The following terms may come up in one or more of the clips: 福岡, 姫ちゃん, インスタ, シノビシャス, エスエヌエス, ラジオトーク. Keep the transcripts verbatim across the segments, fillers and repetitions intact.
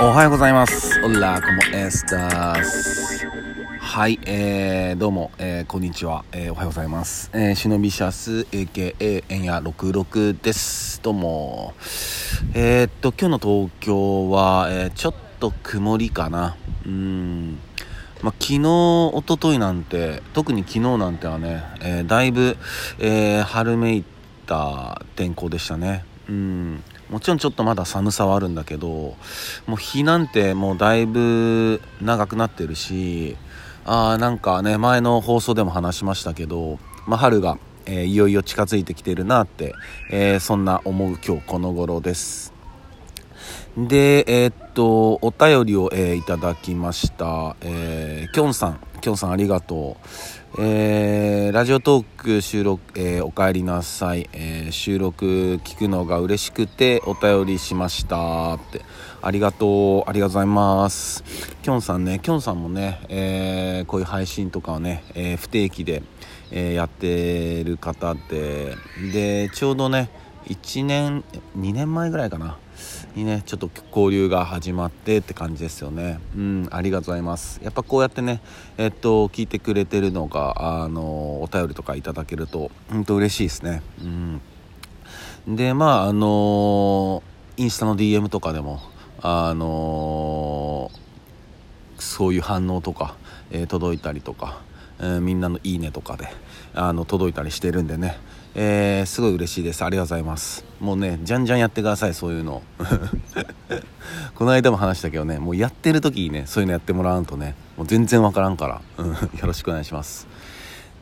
おはようございます。オラコモエスタス。はい、えー、どうも、えー、こんにちは、えー。おはようございます。えー、シノビシャス エーケーエー エンヤろくじゅうろくです。どうも。えー、っと今日の東京は、えー、ちょっと曇りかな。うーん。まあ、昨日、一昨日なんて、特に昨日なんてはね、えー、だいぶ、えー、春めいた天候でしたね。うん。もちろんちょっとまだ寒さはあるんだけど、もう日なんてもうだいぶ長くなってるし、あーなんかね、前の放送でも話しましたけど、まあ、春が、えー、いよいよ近づいてきてるなって、えー、そんな思う今日この頃です。で、えー、っとお便りを、えー、いただきました、えー、きょんさんきょんさんありがとう、えー、ラジオトーク収録、えー、おかえりなさい、えー、収録聞くのが嬉しくてお便りしましたってありがとうありがとうございます。きょんさんねきょんさんもね、えー、こういう配信とかをね、えー、不定期で、えー、やってる方ででちょうどねいちねんにねんまえぐらいかなにねちょっと交流が始まってって感じですよね。うんありがとうございます。やっぱこうやってねえっと聞いてくれてるのがあのお便りとかいただけると本当嬉しいですね。うんでまああのインスタの ディーエム とかでもあのそういう反応とか、えー、届いたりとか、えー、みんなのいいねとかであの届いたりしてるんでねえー、すごい嬉しいです。ありがとうございます。もうねじゃんじゃんやってくださいそういうのこの間も話したけどねもうやってる時にねそういうのやってもらわんとねもう全然わからんから、うん、よろしくお願いします。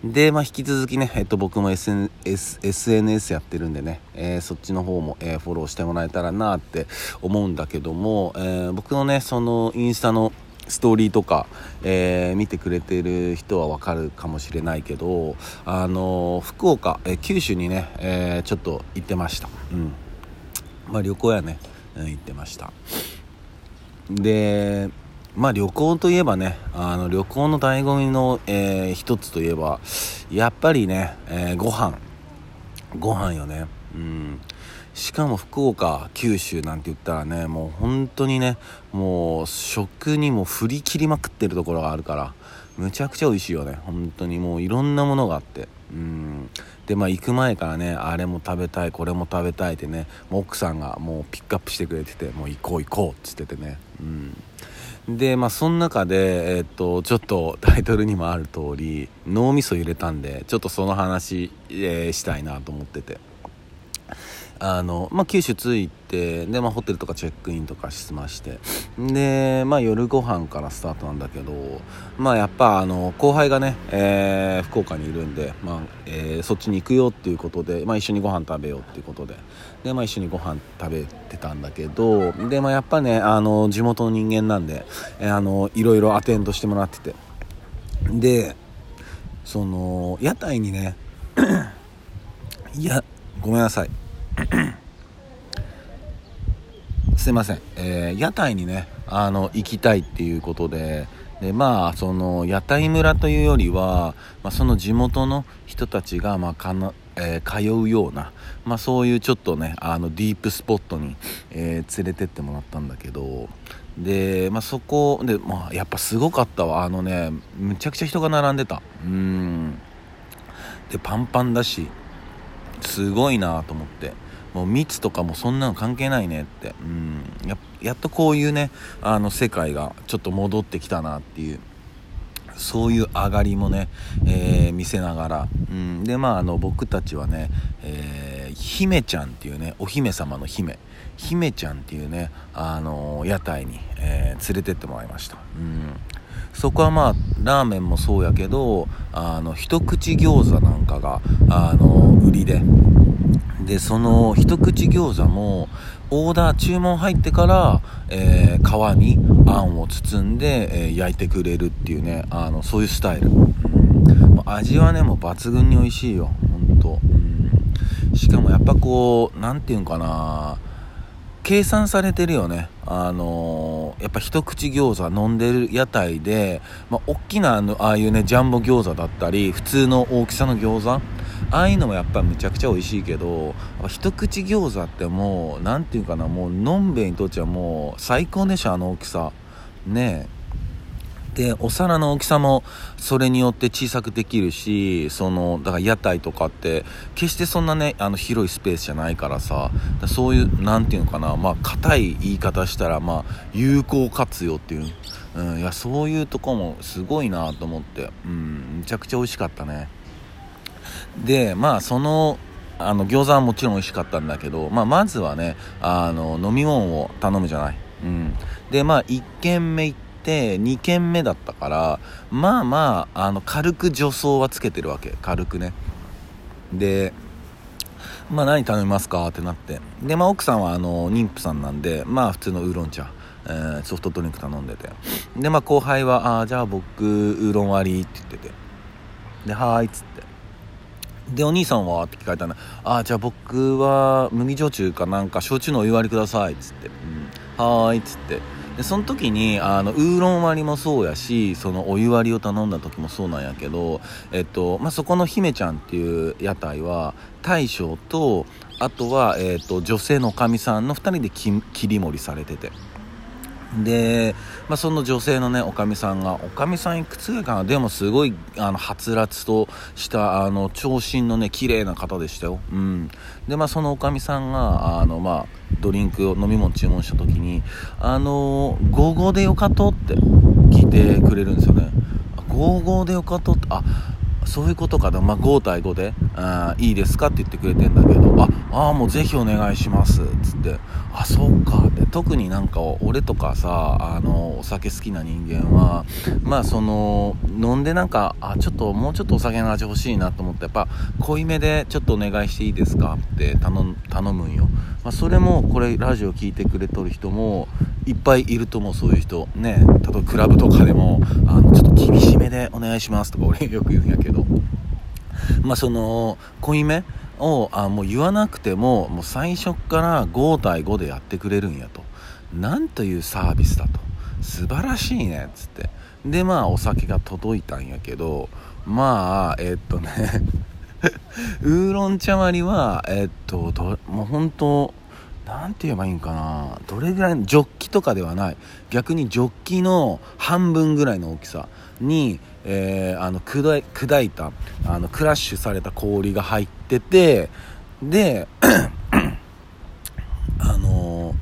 でまあ引き続きねえっと僕も エスエヌエス やってるんでね、えー、そっちの方も、えー、フォローしてもらえたらなって思うんだけども、えー、僕のねそのインスタのストーリーとか、えー、見てくれてる人はわかるかもしれないけど、あのー、福岡、えー、九州にね、えー、ちょっと行ってました。うん。まあ旅行やね、うん、行ってました。で、まあ旅行といえばね、あの旅行の醍醐味の、えー、一つといえば、やっぱりね、えー、ご飯、ご飯よね。うん。しかも福岡九州なんて言ったらねもう本当にねもう食にも振り切りまくってるところがあるからむちゃくちゃ美味しいよね。本当にもういろんなものがあってうんでまあ行く前からねあれも食べたいこれも食べたいってねもう奥さんがもうピックアップしてくれててもう行こう行こうっつっててねうんでまあその中でえー、っとちょっとタイトルにもある通り脳みそ揺れたんでちょっとその話、えー、したいなと思っててあのまあ、九州着いてで、まあ、ホテルとかチェックインとかしましてで、まあ、夜ご飯からスタートなんだけど、まあ、やっぱあの後輩がね、えー、福岡にいるんで、まあえー、そっちに行くよっていうことで、まあ、一緒にご飯食べようっていうことで、で、まあ、一緒にご飯食べてたんだけどで、まあ、やっぱねあの地元の人間なんで、えー、あのいろいろアテンドしてもらっててでその屋台にねいやごめんなさいすいません、えー、屋台にねあの行きたいっていうことで、でまあその屋台村というよりは、まあ、その地元の人たちがまあかな、えー、通うような、まあ、そういうちょっとねあのディープスポットに、えー、連れてってもらったんだけどで、まあ、そこで、まあ、やっぱすごかったわあのねむちゃくちゃ人が並んでたうんでパンパンだしすごいなと思ってもう密とかもそんなの関係ないねってうんや、やっとこういうねあの世界がちょっと戻ってきたなっていうそういう上がりもね、えー、見せながらうんでまああの僕たちはね、えー、姫ちゃんっていうねお姫様の姫姫ちゃんっていうねあの屋台に、えー、連れてってもらいました。うんそこはまあラーメンもそうやけどあの一口餃子なんかがあの売りででその一口餃子もオーダー注文入ってから、えー、皮にあんを包んで、えー、焼いてくれるっていうねあのそういうスタイル、うん、味はねもう抜群に美味しいよ本当、うん、しかもやっぱこうなんていうんかな計算されてるよねあのー、やっぱ一口餃子飲んでる屋台で、まあ、大きなあのああいうねジャンボ餃子だったり普通の大きさの餃子ああいうのもやっぱりむちゃくちゃ美味しいけど、一口餃子ってもうなんていうかな、もうのんべえにとっちゃもう最高でしょ、あの大きさねえ。でお皿の大きさもそれによって小さくできるし、そのだから屋台とかって決してそんなねあの広いスペースじゃないからさ、だそういうなんていうのかな、まあ硬い言い方したらまあ有効活用っていう、うん、いやそういうとこもすごいなと思って、うん、めちゃくちゃ美味しかったね。でまあそのあの餃子はもちろん美味しかったんだけど、まあまずはねあの飲み物を頼むじゃない。うん、でまあ一軒目行ってでにけんめだったからまあまあ、 あの軽く助走はつけてるわけ、軽くね。でまあ何頼みますかってなって、でまあ奥さんはあの妊婦さんなんでまあ普通のウーロン茶、えー、ソフトドリンク頼んでて、でまあ後輩はあじゃあ僕ウーロン割りって言ってて、ではーいっつって、でお兄さんはって聞かれたらあじゃあ僕は麦焼酎かなんか焼酎のお湯割りくださいっつって、うん、はーいっつって、でその時にあのウーロン割りもそうやし、そのお湯割りを頼んだ時もそうなんやけど、えっとまあ、そこの姫ちゃんっていう屋台は大将とあとは、えっと、女性のおかみさんのふたりでき切り盛りされてて、で、まあ、その女性のねおかみさんがおかみさんいくつやかな、でもすごいあのはつらつとしたあの長身のね綺麗な方でしたよ、うん、でまあそのおかみさんがあのまあドリンクを飲み物注文した時にあのー、ゴーゴーでよかとって聞いてくれるんですよね。ゴーゴーでよかとって、あそういうことかな、まあ、ごたいごであいいですかって言ってくれてんだけど、ああもうぜひお願いしますっつって、あそうかって、特になんか俺とかさあのお酒好きな人間はまあその飲んでなんかあちょっともうちょっとお酒の味欲しいなと思って、やっぱ濃いめでちょっとお願いしていいですかって頼む、頼むんよ、まあ、それもこれラジオ聞いてくれとる人もいっぱいいると思う、そういう人ね。例えばクラブとかでもあのちょっと厳しめでお願いしますとか俺よく言うんやけど、まあその濃いめをあもう言わなくてももう最初からごたいごでやってくれるんやと、なんというサービスだと、素晴らしいねっつって、でまあお酒が届いたんやけど、まあえー、っとねウーロン茶割りはえー、っとどもう本当なんて言えばいいんかな、どれぐらいのジョッキとかではない、逆にジョッキの半分ぐらいの大きさに、えー、あの 砕い、砕いたあのクラッシュされた氷が入ってて、であのー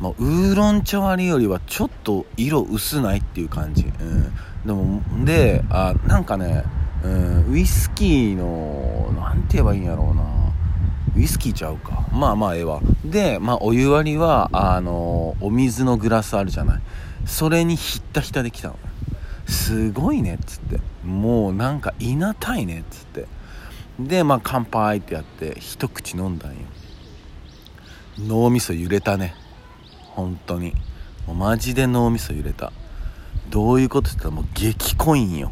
まあ、ウーロン茶割りよりはちょっと色薄ないっていう感じ、うん、でもであなんかね、うん、ウイスキーのなんて言えばいいんやろうな、ウイスキーちゃうか、まあまあええわ。で、まあお湯割りはあのー、お水のグラスあるじゃない、それにひったひたできたの。すごいねっつって、もうなんかいなたいねっつって、でまあ乾杯ってやって一口飲んだんよ。脳みそ揺れたね、本当にもうマジで脳みそ揺れた。どういうことって言ったらもう激濃いんよ、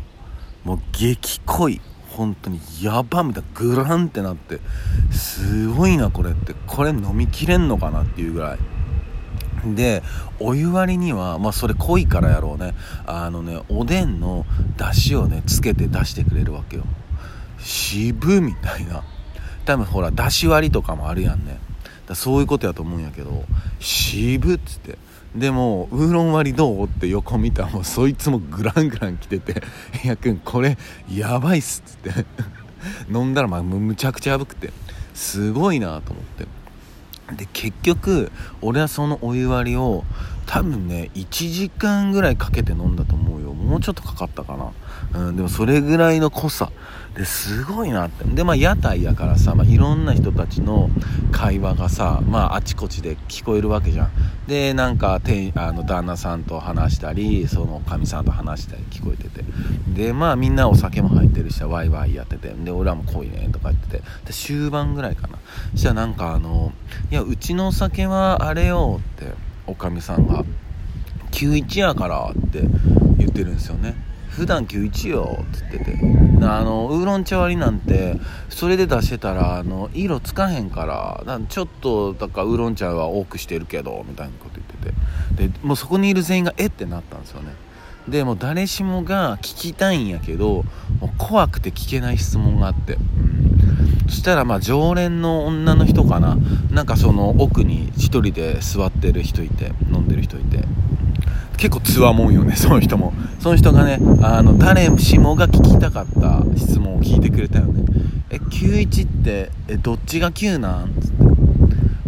もう激濃い、本当にやばみたいな、グランってなって、すごいなこれって、これ飲みきれんのかなっていうぐらいで、お湯割りにはまあそれ濃いからやろうね、あのねおでんの出汁をねつけて出してくれるわけよ。渋みたいな、多分ほら出汁割りとかもあるやんね、だそういうことやと思うんやけど、渋っつって、でもウーロン割りどうって横見たらもうそいつもグラングラン来てていやくんこれやばいっすっつって飲んだらまあむちゃくちゃやばくて、すごいなと思って、で結局俺はそのお湯割りを多分ねいちじかんぐらいかけて飲んだと思うよ、もうちょっとかかったかな、うん、でもそれぐらいの濃さですごいなって。でまあ屋台やからさ、まあ、いろんな人たちの会話がさ、まああちこちで聞こえるわけじゃん。でなんかてあの旦那さんと話したり、そのおかみさんと話したり聞こえてて、でまあみんなお酒も入ってるしワイワイやってて、で俺らも濃いねとか言ってて、で終盤ぐらいかなしたらなんかあのいやうちのお酒はあれよっておかみさんがきゅういちやからって言ってるんですよね。普段きゅういちよっつってて、あのウーロン茶割りなんてそれで出してたらあの色つかへんから、だからちょっとだからウーロン茶は多くしてるけどみたいなこと言ってて、でもうそこにいる全員がえってなったんですよね。でもう誰しもが聞きたいんやけどもう怖くて聞けない質問があって、そしたらまあ常連の女の人かな、なんかその奥に一人で座ってる人いて、飲んでる人いて、結構つわもんよね、その人も。その人がね、あの誰しもが聞きたかった質問を聞いてくれたよね。え、きゅういちってえどっちがきゅうなんつって、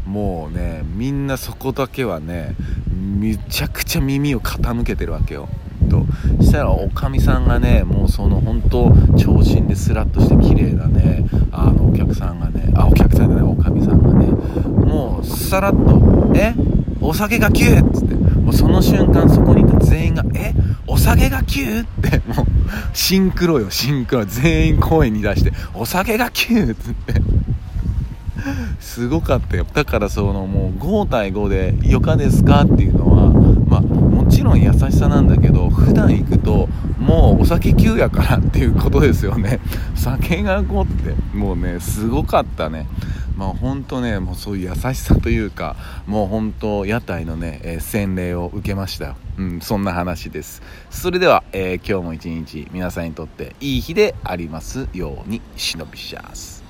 もうねみんなそこだけはねめちゃくちゃ耳を傾けてるわけよ。としたらおかみさんがね、もうその本当長身でスラッとして綺麗なね、あのお客さんがね、あお客さんじゃないおかみさんがね、もうさらっとえお酒がきゅうっつって、もうその瞬間そこにいた全員がえお酒が きゅう ってもうシンクロよ、シンクロ、全員声に出してお酒が きゅう っつってすごかったよ。だからそのもうご対ごでよかですかっていうのはまあもちろん優しさなんだけど、普段行くともうお酒きゅうやからっていうことですよね。酒がごってもうねすごかったね。まあ本当ね、もうそういう優しさというか、もう本当屋台のね、えー、洗礼を受けましたよ、うん、そんな話です。それでは、えー、今日も一日皆さんにとっていい日でありますように。シノビシャース。